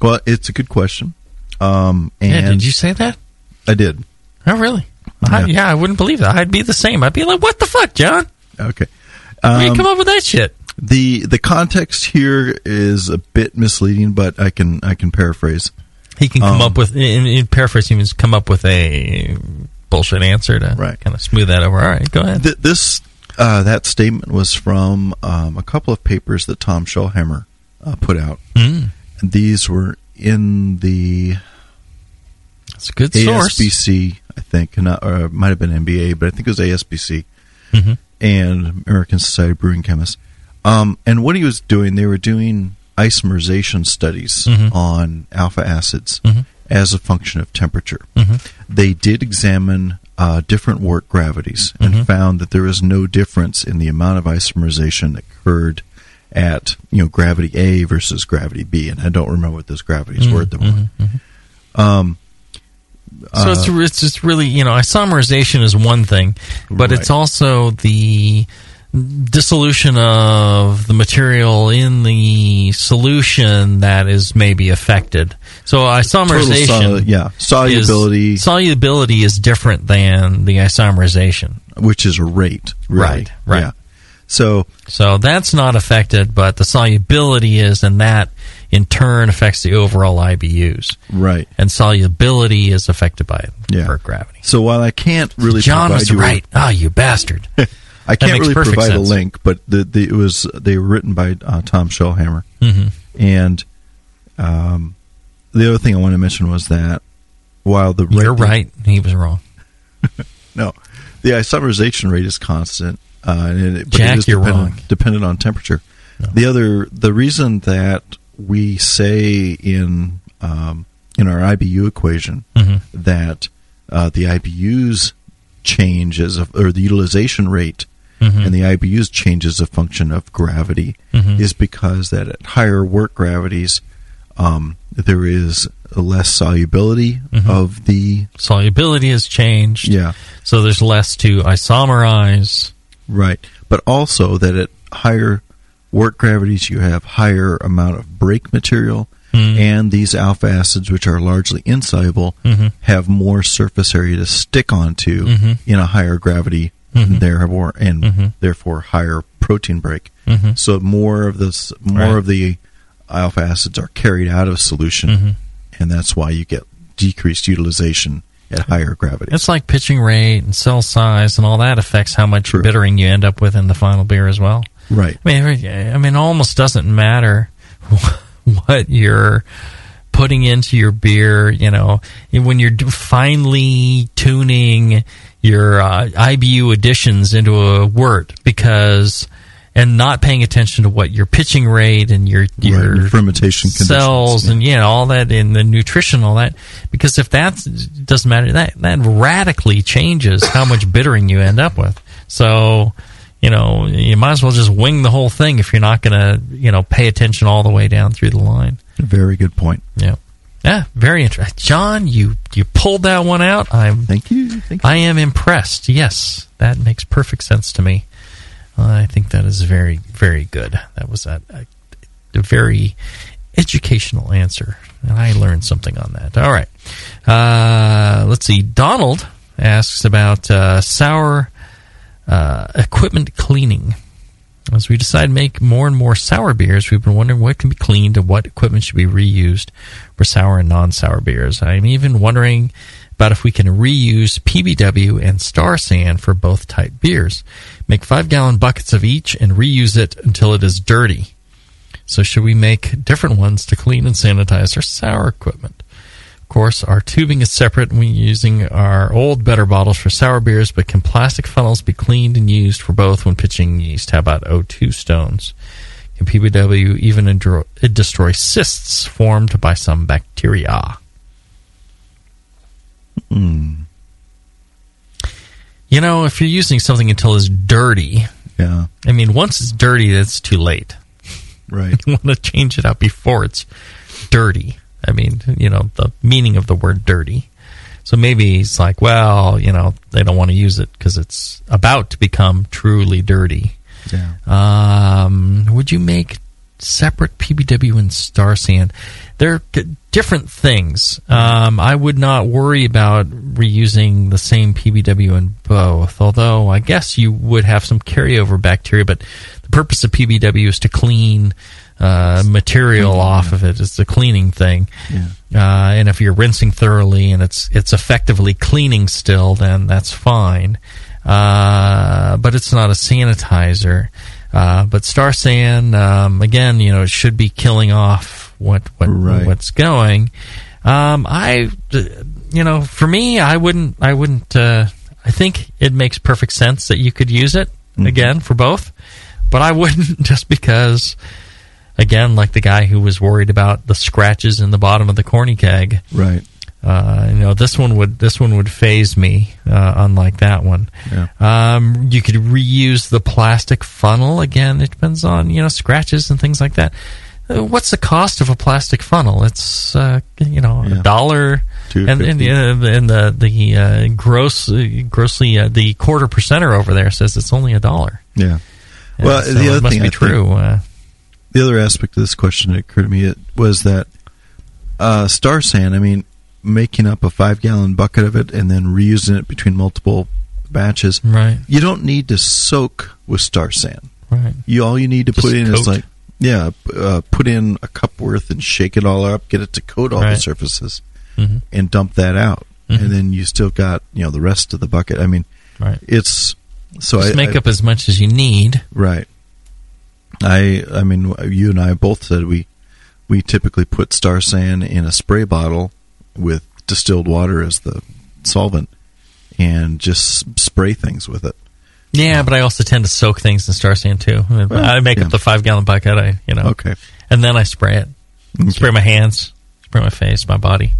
Well, it's a good question. Did you say that? I did. Oh, really? Yeah, I wouldn't believe that. I'd be the same. I'd be like, what the fuck, John? Okay. Where you come up with that shit? The context here is a bit misleading, but I can paraphrase. He can come up with, in paraphrasing, he can come up with a... bullshit answer to kind of smooth that over. All right, go ahead. That statement was from a couple of papers that Tom Schellhammer put out. Mm. And these were in the ASBC, I think. Or it might have been MBA, but I think it was ASBC and American Society of Brewing Chemists. And what he was doing, they were doing isomerization studies on alpha acids. Mm-hmm. As a function of temperature. Mm-hmm. They did examine different work gravities and found that there is no difference in the amount of isomerization that occurred at gravity A versus gravity B. And I don't remember what those gravities were at the moment. Mm-hmm. So it's just really, isomerization is one thing, but it's also the dissolution of the material in the solution that is maybe affected. So isomerization, solubility is different than the isomerization, which is a rate, really. Right. Yeah. So that's not affected, but the solubility is, and that in turn affects the overall IBUs. Right. And solubility is affected by inverted gravity. So while I can't really I can't really provide a link, but they were written by Tom Shellhammer. Mm-hmm. And the other thing I wanted to mention was that while the rate... You're right. He was wrong. No. The isomerization rate is constant. Dependent on temperature. No. The reason that we say in our IBU equation that the IBUs change or the utilization rate and the IBUs change as a function of gravity is because that at higher work gravities there is less solubility of the... Solubility has changed. Yeah. So there's less to isomerize. Right, but also that at higher work gravities you have higher amount of break material, and these alpha acids, which are largely insoluble, have more surface area to stick onto in a higher gravity, therefore higher protein break. So more of the alpha acids are carried out of solution, and that's why you get decreased utilization at higher gravity. It's like pitching rate and cell size and all that affects how much bittering you end up with in the final beer as well. Right. I mean, it almost doesn't matter what you're putting into your beer. You know, when you're finely tuning your IBU additions into a wort, and not paying attention to what your pitching rate and your fermentation cells and all that and the nutrition, all that, because if that doesn't matter, that radically changes how much bittering you end up with. So you might as well just wing the whole thing if you're not going to pay attention all the way down through the line. Very good point. Yeah. Yeah, very interesting. John, you pulled that one out. Thank you. I am impressed. Yes, that makes perfect sense to me. I think that is very, very good. That was a very educational answer, and I learned something on that. All right. Let's see. Donald asks about sour equipment cleaning. As we decide to make more and more sour beers, we've been wondering what can be cleaned and what equipment should be reused for sour and non-sour beers. I'm even wondering about if we can reuse PBW and StarSan for both type beers. Make 5-gallon buckets of each and reuse it until it is dirty. So should we make different ones to clean and sanitize our sour equipment? Of course, our tubing is separate and we're using our old better bottles for sour beers, but can plastic funnels be cleaned and used for both when pitching yeast? How about O2 stones? Can PBW even destroy cysts formed by some bacteria? If you're using something until it's dirty, I mean, once it's dirty, that's too late. Right. You want to change it out before it's dirty. I mean, the meaning of the word dirty. So maybe it's like, they don't want to use it because it's about to become truly dirty. Yeah. Would you make separate PBW and StarSan? They're different things. I would not worry about reusing the same PBW in both, although I guess you would have some carryover bacteria, but the purpose of PBW is to clean material off of it. It's the cleaning thing. Yeah. And if you're rinsing thoroughly and it's effectively cleaning still, then that's fine. But it's not a sanitizer. But StarSan, again, it should be killing off what's going. For me, I wouldn't. I think it makes perfect sense that you could use it again for both, but I wouldn't just because, again, like the guy who was worried about the scratches in the bottom of the corny keg, right? This one would faze me, unlike that one. Yeah. You could reuse the plastic funnel. Again, it depends on, scratches and things like that. What's the cost of a plastic funnel? It's, $1, and the grossly, the quarter percenter over there says it's only $1. Yeah. Well, so the other thing must be true. The other aspect of this question that occurred to me was that StarSan, I mean, making up a 5-gallon bucket of it and then reusing it between multiple batches. Right. You don't need to soak with StarSan. Right. All you need to just put in is like, put in a cup worth and shake it all up, get it to coat all the surfaces, and dump that out. Mm-hmm. And then you still got, the rest of the bucket. I mean, it's... So just make up as much as you need. Right. I mean, you and I both said we typically put StarSan in a spray bottle with distilled water as the solvent and just spray things with it. Yeah, but I also tend to soak things in StarSan, too. Well, I make up the 5-gallon bucket, Okay. And then I spray it. Okay. Spray my hands, spray my face, my body.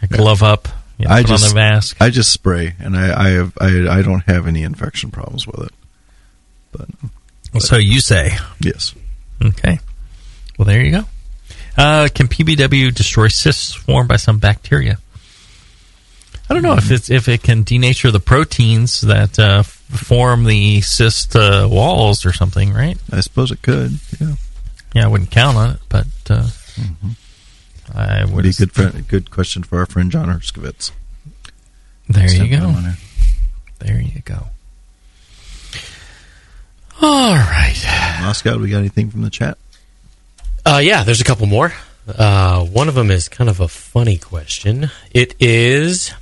I glove up. Yeah, I just on the mask. I just spray, and I don't have any infection problems with it. But so you say yes. Okay. Well, there you go. Can PBW destroy cysts formed by some bacteria? I don't know if it can denature the proteins that form the cyst walls or something, right? I suppose it could. Yeah, I wouldn't count on it, but. I would be a good question for our friend John Herskovitz. There you go. All right. Moscow, we got anything from the chat? Yeah, there's a couple more. One of them is kind of a funny question. It is,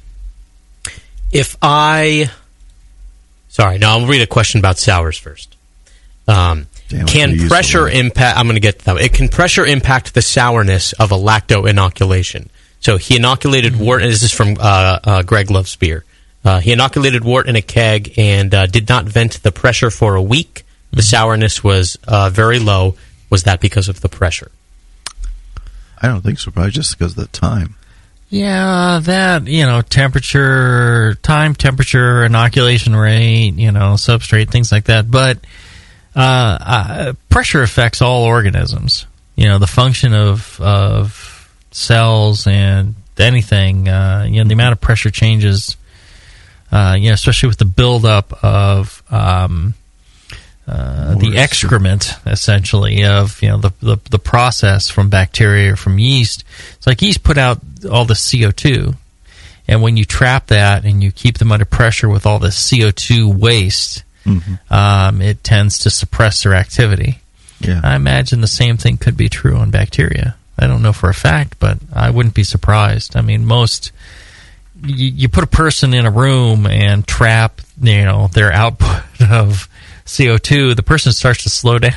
I'll read a question about sours first. Can pressure impact... I'm going to get to that one. It can pressure impact the sourness of a lacto inoculation. So he inoculated wort... This is from Greg Loves Beer. He inoculated wort in a keg and did not vent the pressure for a week. The sourness was very low. Was that because of the pressure? I don't think so. Probably just because of the time. Yeah, that, temperature... Time, temperature, inoculation rate, substrate, things like that. But... pressure affects all organisms. The function of cells and anything. The amount of pressure changes. Especially with the buildup of the excrement, essentially, of the process from bacteria or from yeast. It's like yeast put out all the CO2, and when you trap that and you keep them under pressure with all the CO2 waste. Mm-hmm. It tends to suppress their activity. Yeah. I imagine the same thing could be true on bacteria. I don't know for a fact, but I wouldn't be surprised. I mean, you put a person in a room and trap, their output of CO2, the person starts to slow down.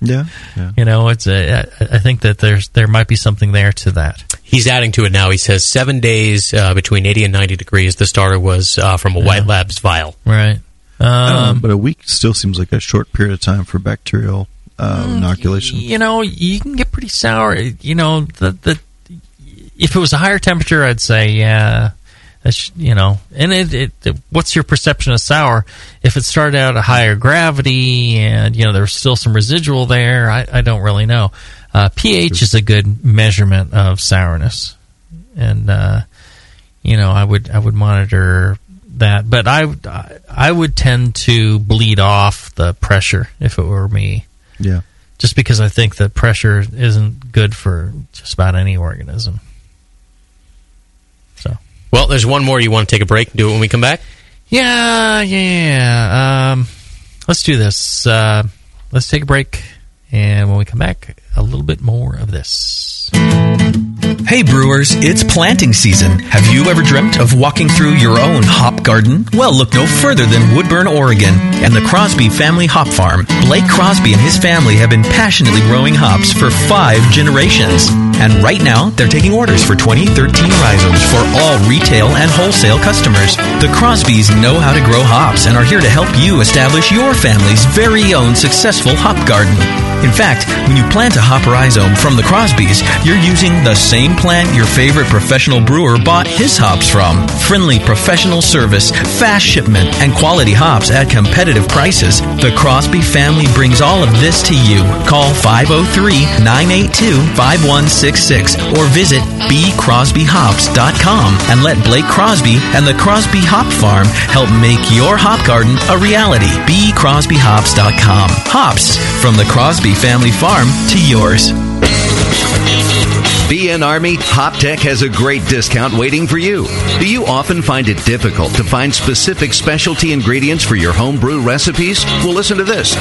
Yeah. I think that there might be something there to that. He's adding to it now. He says 7 days between 80 and 90 degrees. The starter was from a White Labs vial. Right. I don't know, but a week still seems like a short period of time for bacterial inoculation. You can get pretty sour. If it was a higher temperature, I'd say, And what's your perception of sour? If it started out at higher gravity and, there was still some residual there, I don't really know. pH is a good measurement of sourness. And, I would monitor... that, but I would tend to bleed off the pressure if it were me. Yeah. Just because I think that pressure isn't good for just about any organism. So. Well, there's one more. You want to take a break and do it when we come back? Yeah. Let's do this. Let's take a break. And when we come back, a little bit more of this. Hey brewers, it's planting season. Have you ever dreamt of walking through your own hop garden? Well, look no further than Woodburn, Oregon and the Crosby Family Hop Farm. Blake Crosby and his family have been passionately growing hops for 5 generations. And right now, they're taking orders for 2013 rhizomes for all retail and wholesale customers. The Crosbys know how to grow hops and are here to help you establish your family's very own successful hop garden. In fact, when you plant a hop rhizome from the Crosbys, you're using the same plant your favorite professional brewer bought his hops from. Friendly professional service, fast shipment, and quality hops at competitive prices. The Crosby family brings all of this to you. Call 503-982-5166 866 or visit bcrosbyhops.com and let Blake Crosby and the Crosby Hop Farm help make your hop garden a reality. bcrosbyhops.com. Hops from the Crosby family farm to yours. BN Army, HopTech has a great discount waiting for you. Do you often find it difficult to find specific specialty ingredients for your homebrew recipes? Well, listen to this.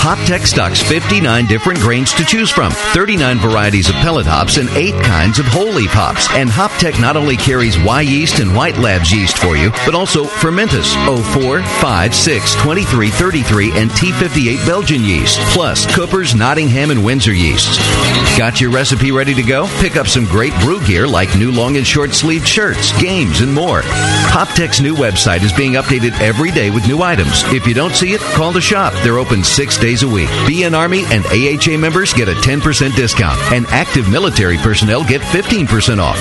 HopTech stocks 59 different grains to choose from, 39 varieties of pellet hops, and 8 kinds of whole leaf hops. And HopTech not only carries Y yeast and White Labs yeast for you, but also Fermentus, 04, 5, 6, 23, 33, and T58 Belgian yeast, plus Cooper's, Nottingham, and Windsor yeasts. Got your recipe ready to go? Pick up some great brew gear like new long and short sleeved shirts, games, and more. HopTech's new website is being updated every day with new items. If you don't see it, call the shop. They're open 6 days a week. BN Army and AHA members get a 10% discount, and active military personnel get 15% off.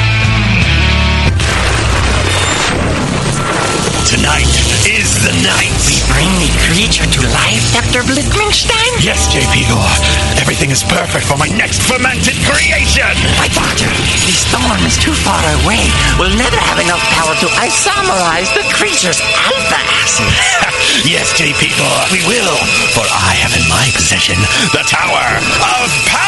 Tonight is the night. We bring the creature to life, Dr. Blickmanstein? Yes, J.P. Gore. Everything is perfect for my next fermented creation. My doctor, the storm is too far away. We'll never have enough power to isomerize the creature's alpha acid. Yes, J.P. Gore, we will. For I have in my possession the Tower of Power.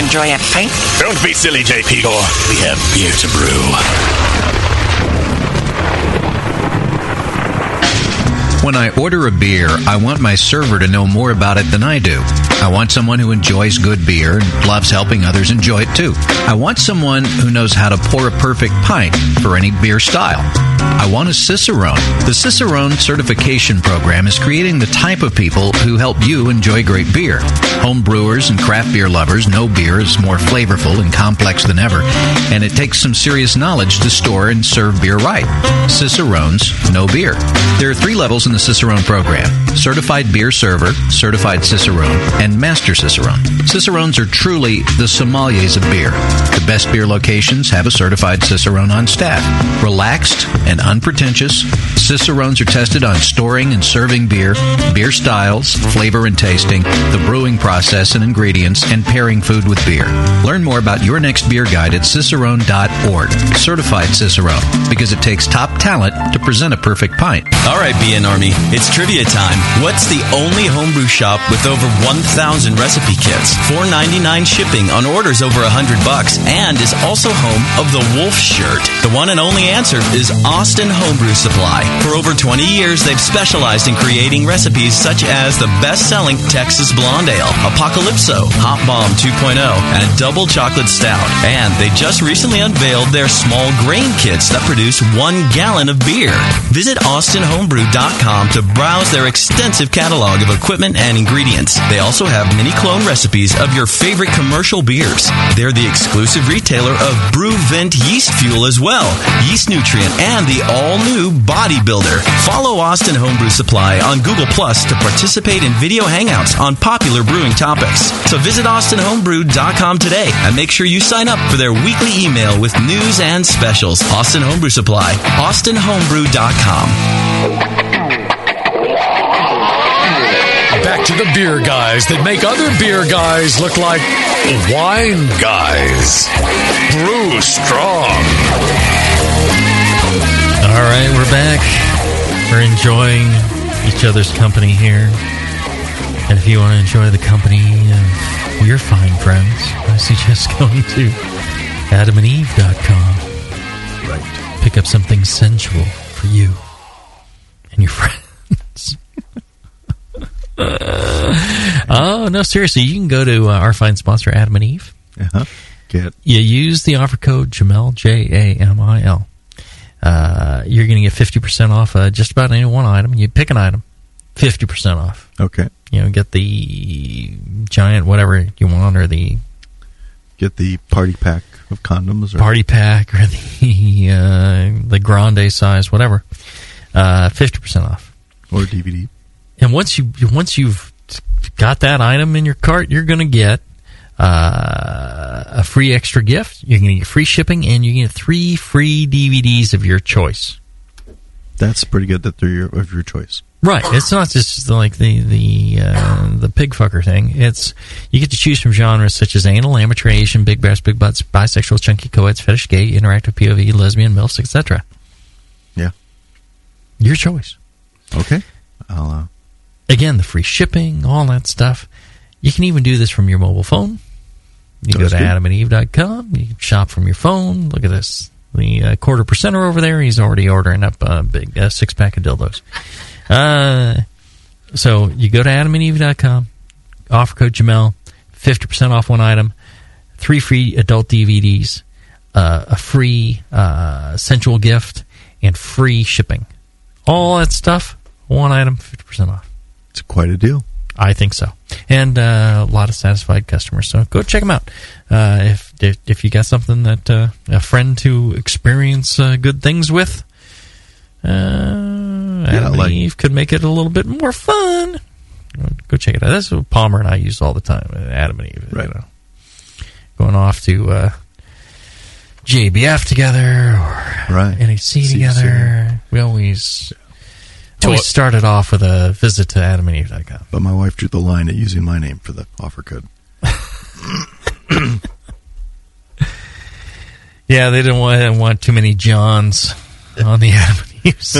enjoy a pint? Don't be silly, J.P. Gore. We have beer to brew. When I order a beer, I want my server to know more about it than I do. I want someone who enjoys good beer and loves helping others enjoy it too. I want someone who knows how to pour a perfect pint for any beer style. I want a Cicerone. The Cicerone certification program is creating the type of people who help you enjoy great beer. Home brewers and craft beer lovers know beer is more flavorful and complex than ever, and it takes some serious knowledge to store and serve beer right. Cicerones know beer. There are 3 levels in the Cicerone program: Certified Beer Server, Certified Cicerone, and Master Cicerone. Cicerones are truly the sommeliers of beer. The best beer locations have a certified Cicerone on staff. Relaxed and unpretentious, Cicerones are tested on storing and serving beer, beer styles, flavor and tasting, the brewing process and ingredients, and pairing food with beer. Learn more about your next beer guide at Cicerone.org. Certified Cicerone, because it takes top talent to present a perfect pint. All right, BN Army, it's trivia time. What's the only homebrew shop with over 1,000 recipe kits, $4.99 shipping on orders over $100, and is also home of the Wolf shirt? The one and only answer is Austin Homebrew Supply. For over 20 years, they've specialized in creating recipes such as the best-selling Texas Blonde Ale, Apocalypso, Hot Bomb 2.0, and a Double Chocolate Stout. And they just recently unveiled their small grain kits that produce 1 gallon of beer. Visit AustinHomebrew.com HopTech.com to browse their extensive catalog of equipment and ingredients. They also have mini clone recipes of your favorite commercial beers. They're the exclusive retailer of BrewVent yeast fuel as well, yeast nutrient, and the all-new bodybuilder. Follow Austin Homebrew Supply on Google Plus to participate in video hangouts on popular brewing topics. So visit AustinHomebrew.com today and make sure you sign up for their weekly email with news and specials. Austin Homebrew Supply, AustinHomebrew.com. Back to the beer guys that make other beer guys look like wine guys. Brew Strong. All right, we're back. We're enjoying each other's company here. And if you want to enjoy the company of your fine friends, I suggest going to adamandeve.com. Right. Pick up something sensual for you and your friends. No, seriously, you can go to our fine sponsor, Adam and Eve. Uh-huh. You use the offer code Jamil, Jamil. You're going to get 50% off just about any one item. You pick an item, 50% off. Okay. You know, get the giant whatever you want, or the... Get the party pack of condoms. Or party pack, or the grande size, whatever. 50% off. Or DVD. And once you've got that item in your cart, you're going to get a free extra gift. You're going to get free shipping, and you get 3 free DVDs of your choice. That's pretty good. That they're of your choice, right? It's not just like the pig fucker thing. It's you get to choose from genres such as anal, amateur, Asian, big breasts, big butts, bisexual, chunky, co-eds, fetish, gay, interactive, POV, lesbian, MILFs, etc. Yeah, your choice. Okay, I'll. Again, the free shipping, all that stuff. You can even do this from your mobile phone. You can go to adamandeve.com. You can shop from your phone. Look at this. The quarter percenter over there, he's already ordering up a big six-pack of dildos. So you go to adamandeve.com, offer code Jamil, 50% off one item, 3 free adult DVDs, a free sensual gift, and free shipping. All that stuff, one item, 50% off. It's quite a deal. I think so. And a lot of satisfied customers. So go check them out. If you got something that a friend to experience good things with, Adam and Eve could make it a little bit more fun. Go check it out. That's what Palmer and I use all the time, Adam and Eve. Right. You know, going off to JBF together or NHC together. We always... We started off with a visit to adamandeve.com. But my wife drew the line at using my name for the offer code. Yeah, they didn't want too many Johns on the Adam and Eve's.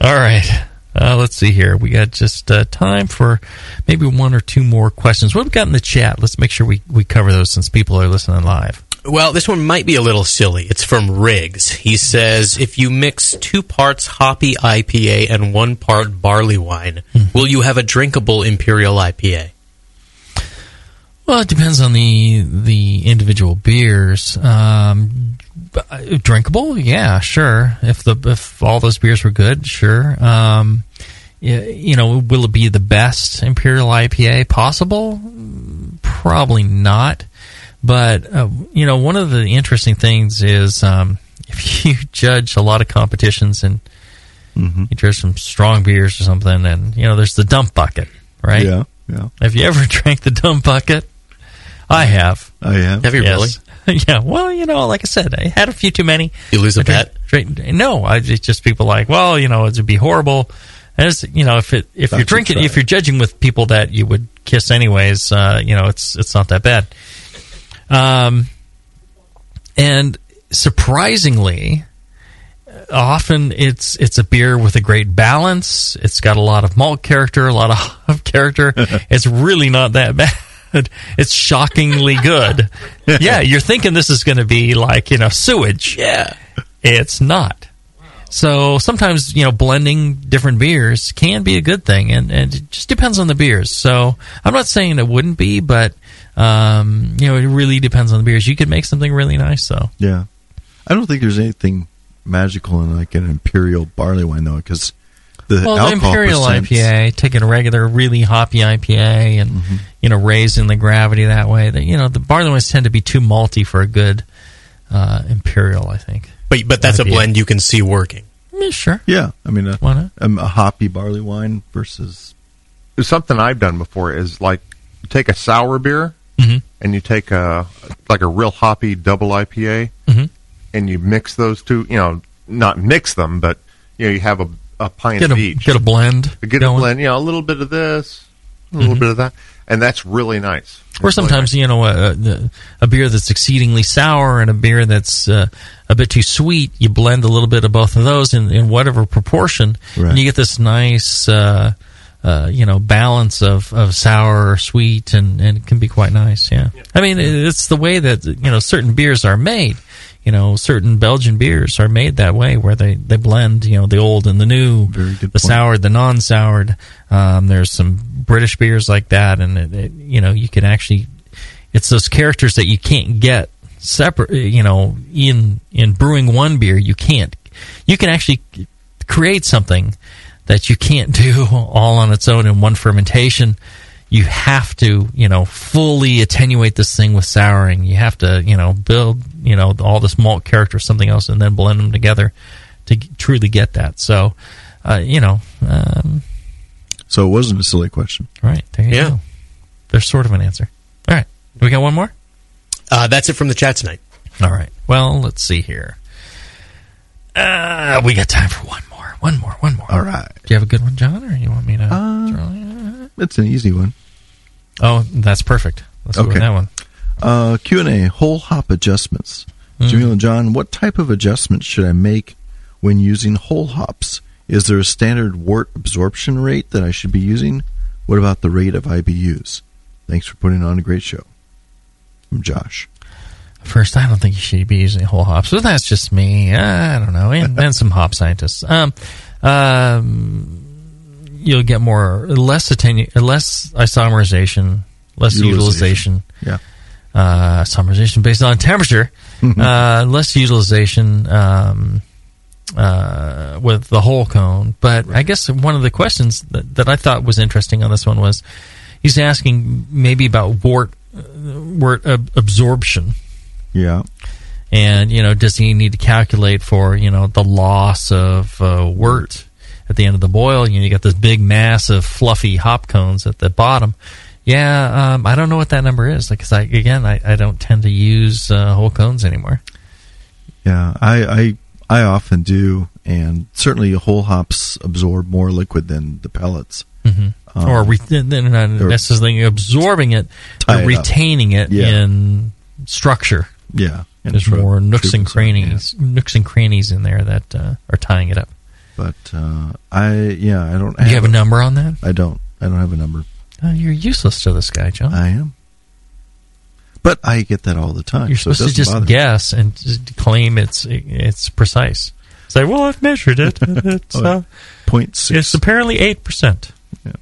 All right. Let's see here. We got just time for maybe 1 or 2 more questions. What have we got in the chat? Let's make sure we cover those since people are listening live. Well, this one might be a little silly. It's from Riggs. He says, if you mix 2 parts hoppy IPA and 1 part barley wine, will you have a drinkable Imperial IPA? Well, it depends on the individual beers. Drinkable? Yeah, sure. If all those beers were good, sure. You know, will it be the best Imperial IPA possible? Probably not. But, you know, one of the interesting things is if you judge a lot of competitions and you judge some strong beers or something, and, you know, there's the dump bucket, right? Yeah, yeah. Have you ever drank the dump bucket? I have. Oh, yeah? Have you really? Yeah. Well, you know, like I said, I had a few too many. You lose a bet? No. It's just people like, well, you know, it would be horrible. And it's, you know, if you're drinking, if you're judging with people that you would kiss anyways, you know, it's not that bad. And surprisingly, often it's a beer with a great balance. It's got a lot of malt character, a lot of hop character. It's really not that bad. It's shockingly good. Yeah, you're thinking this is going to be like, you know, sewage. Yeah. It's not. So sometimes, you know, blending different beers can be a good thing, and it just depends on the beers. So I'm not saying it wouldn't be, but... you know, it really depends on the beers. You could make something really nice, though. Yeah. I don't think there's anything magical in like an imperial barley wine, though, because the alcohol imperial percents. IPA, taking a regular, really hoppy IPA and, you know, raising the gravity that way. That, you know, the barley wines tend to be too malty for a good imperial, I think. But that's IPA. A blend you can see working. Yeah, sure. Yeah. I mean, a hoppy barley wine versus... Something I've done before is, like, you take a sour beer and you take a real hoppy double IPA and you mix those two, you know, not mix them, but, you know, you have a pint of each. Get a blend. You know, a little bit of this, a little bit of that, and that's really nice. Or sometimes, you know, a beer that's exceedingly sour and a beer that's a bit too sweet, you blend a little bit of both of those in whatever proportion, and you get this nice... you know, balance of sour or sweet, and it can be quite nice, yeah. I mean, it's the way that, you know, certain beers are made. You know, certain Belgian beers are made that way, where they blend, you know, the old and the new, the soured, the non-soured. There's some British beers like that, and, you know, you can actually... It's those characters that you can't get separate, you know, in brewing one beer, you can't. You can actually create something that you can't do all on its own in one fermentation. You have to, you know, fully attenuate this thing with souring. You have to, you know, build, you know, all this malt character, something else, and then blend them together to truly get that. So, you know. So it wasn't a silly question. Right. There you go. There's sort of an answer. All right. We got one more? That's it from the chat tonight. All right. Well, let's see here. We got time for one. One more. All right. Do you have a good one, John, or you want me to? It's an easy one. Oh, that's perfect. Let's go with that one. Q&A, whole hop adjustments. Jamil and John, what type of adjustments should I make when using whole hops? Is there a standard wort absorption rate that I should be using? What about the rate of IBUs? Thanks for putting on a great show. From Josh. First, I don't think you should be using whole hops, but that's just me. I don't know, and some hop scientists. You'll get less isomerization, less utilization. Isomerization based on temperature, less utilization with the whole cone. But I guess one of the questions that I thought was interesting on this one was he's asking maybe about wort absorption. Yeah, and you know, does he need to calculate for, you know, the loss of wort at the end of the boil? You know, you got this big mass of fluffy hop cones at the bottom. Yeah, I don't know what that number is because I don't tend to use whole cones anymore. Yeah, I often do, and certainly whole hops absorb more liquid than the pellets. They're not necessarily absorbing it, but retaining it in structure. Yeah, and there's more nooks and crannies, in there that are tying it up. But I don't. Do you have a number on that? I don't have a number. You're useless to this guy, John. I am. But I get that all the time. You're supposed to just guess and just claim it's precise. Say, well, I've measured it. It's 0.6. It's apparently 8%. Yeah.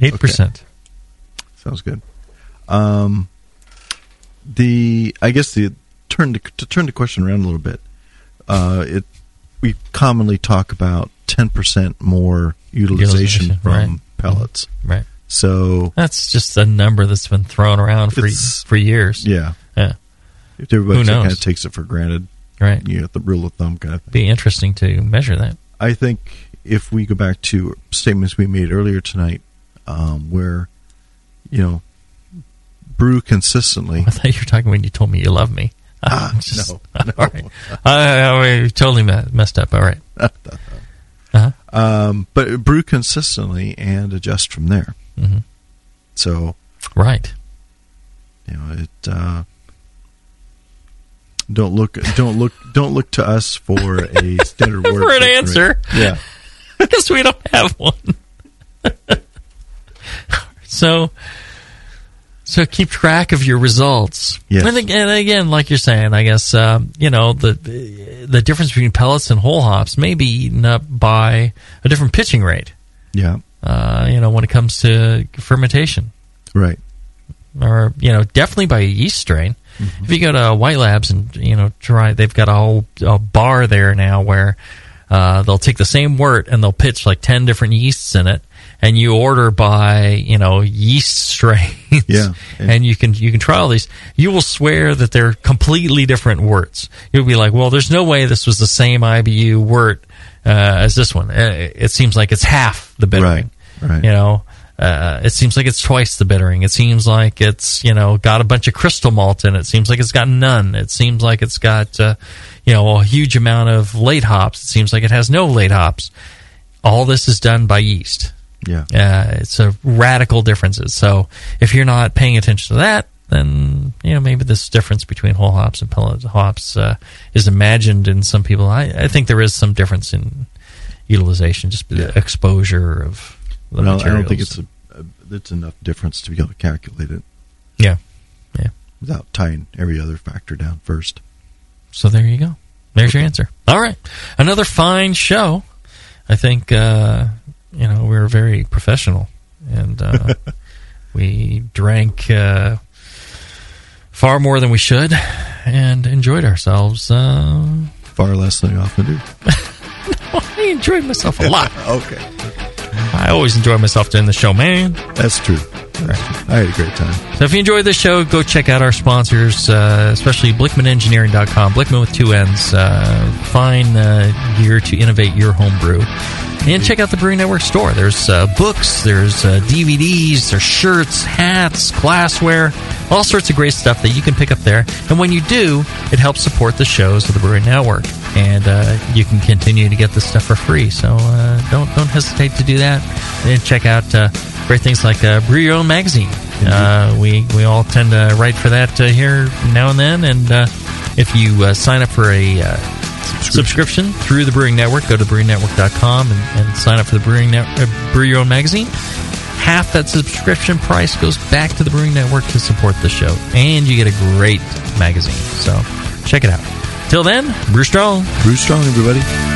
8%. Sounds good. To turn the question around a little bit, we commonly talk about 10% more utilization from pellets, right? So that's just a number that's been thrown around for years. Yeah. Everybody kind of takes it for granted, right? You know, the rule of thumb kind of thing. Be interesting to measure that. I think if we go back to statements we made earlier tonight, where, you know, brew consistently. I thought you were talking when you told me you love me. No. All right. I totally messed up. All right. But brew consistently and adjust from there. So. Right. You know, it. Don't look to us for a standard word for an answer. Yeah. Because we don't have one. So keep track of your results. Yes. And again, like you're saying, I guess, you know, the difference between pellets and whole hops may be eaten up by a different pitching rate. Yeah. You know, when it comes to fermentation. Right. Or, you know, definitely by a yeast strain. Mm-hmm. If you go to White Labs and try, they've got a whole bar there now where they'll take the same wort and they'll pitch like 10 different yeasts in it, and you order by yeast strains. Yeah, and you can try all these. You will swear that they're completely different worts. You'll be like, well, there's no way this was the same IBU wort as this one. It seems like it's half the bittering. Right. It seems like it's twice the bittering. It seems like it's, got a bunch of crystal malt in it. It seems like it's got none. It seems like it's got, a huge amount of late hops. It seems like it has no late hops. All this is done by yeast. Yeah. It's a radical differences. So if you're not paying attention to that, then, maybe this difference between whole hops and pellet hops is imagined in some people. I think there is some difference in utilization, just the exposure of... No, I don't think it's enough difference to be able to calculate it. Yeah. Without tying every other factor down first. So there you go. There's your answer. All right. Another fine show. I think, we're very professional. And we drank far more than we should and enjoyed ourselves. Far less than I often do. No, I enjoyed myself a lot. Okay. I always enjoy myself doing the show, man. That's true. Right. I had a great time. So if you enjoyed this show, go check out our sponsors, especially BlickmanEngineering.com. Blickman with 2 N's. Fine gear to innovate your home brew. And check out the Brewing Network store. There's books, there's DVDs, there's shirts, hats, glassware, all sorts of great stuff that you can pick up there. And when you do, it helps support the shows of the Brewing Network. And you can continue to get this stuff for free. So don't hesitate to do that. And check out great things like Brew Your Own magazine. We all tend to write for that here now and then. And if you sign up for a... subscription through the Brewing Network, go to thebrewingnetwork.com and sign up for the Brew Your Own magazine. Half that subscription price goes back to the Brewing Network to support the show, and you get a great magazine. So check it out. Till then, brew strong, everybody.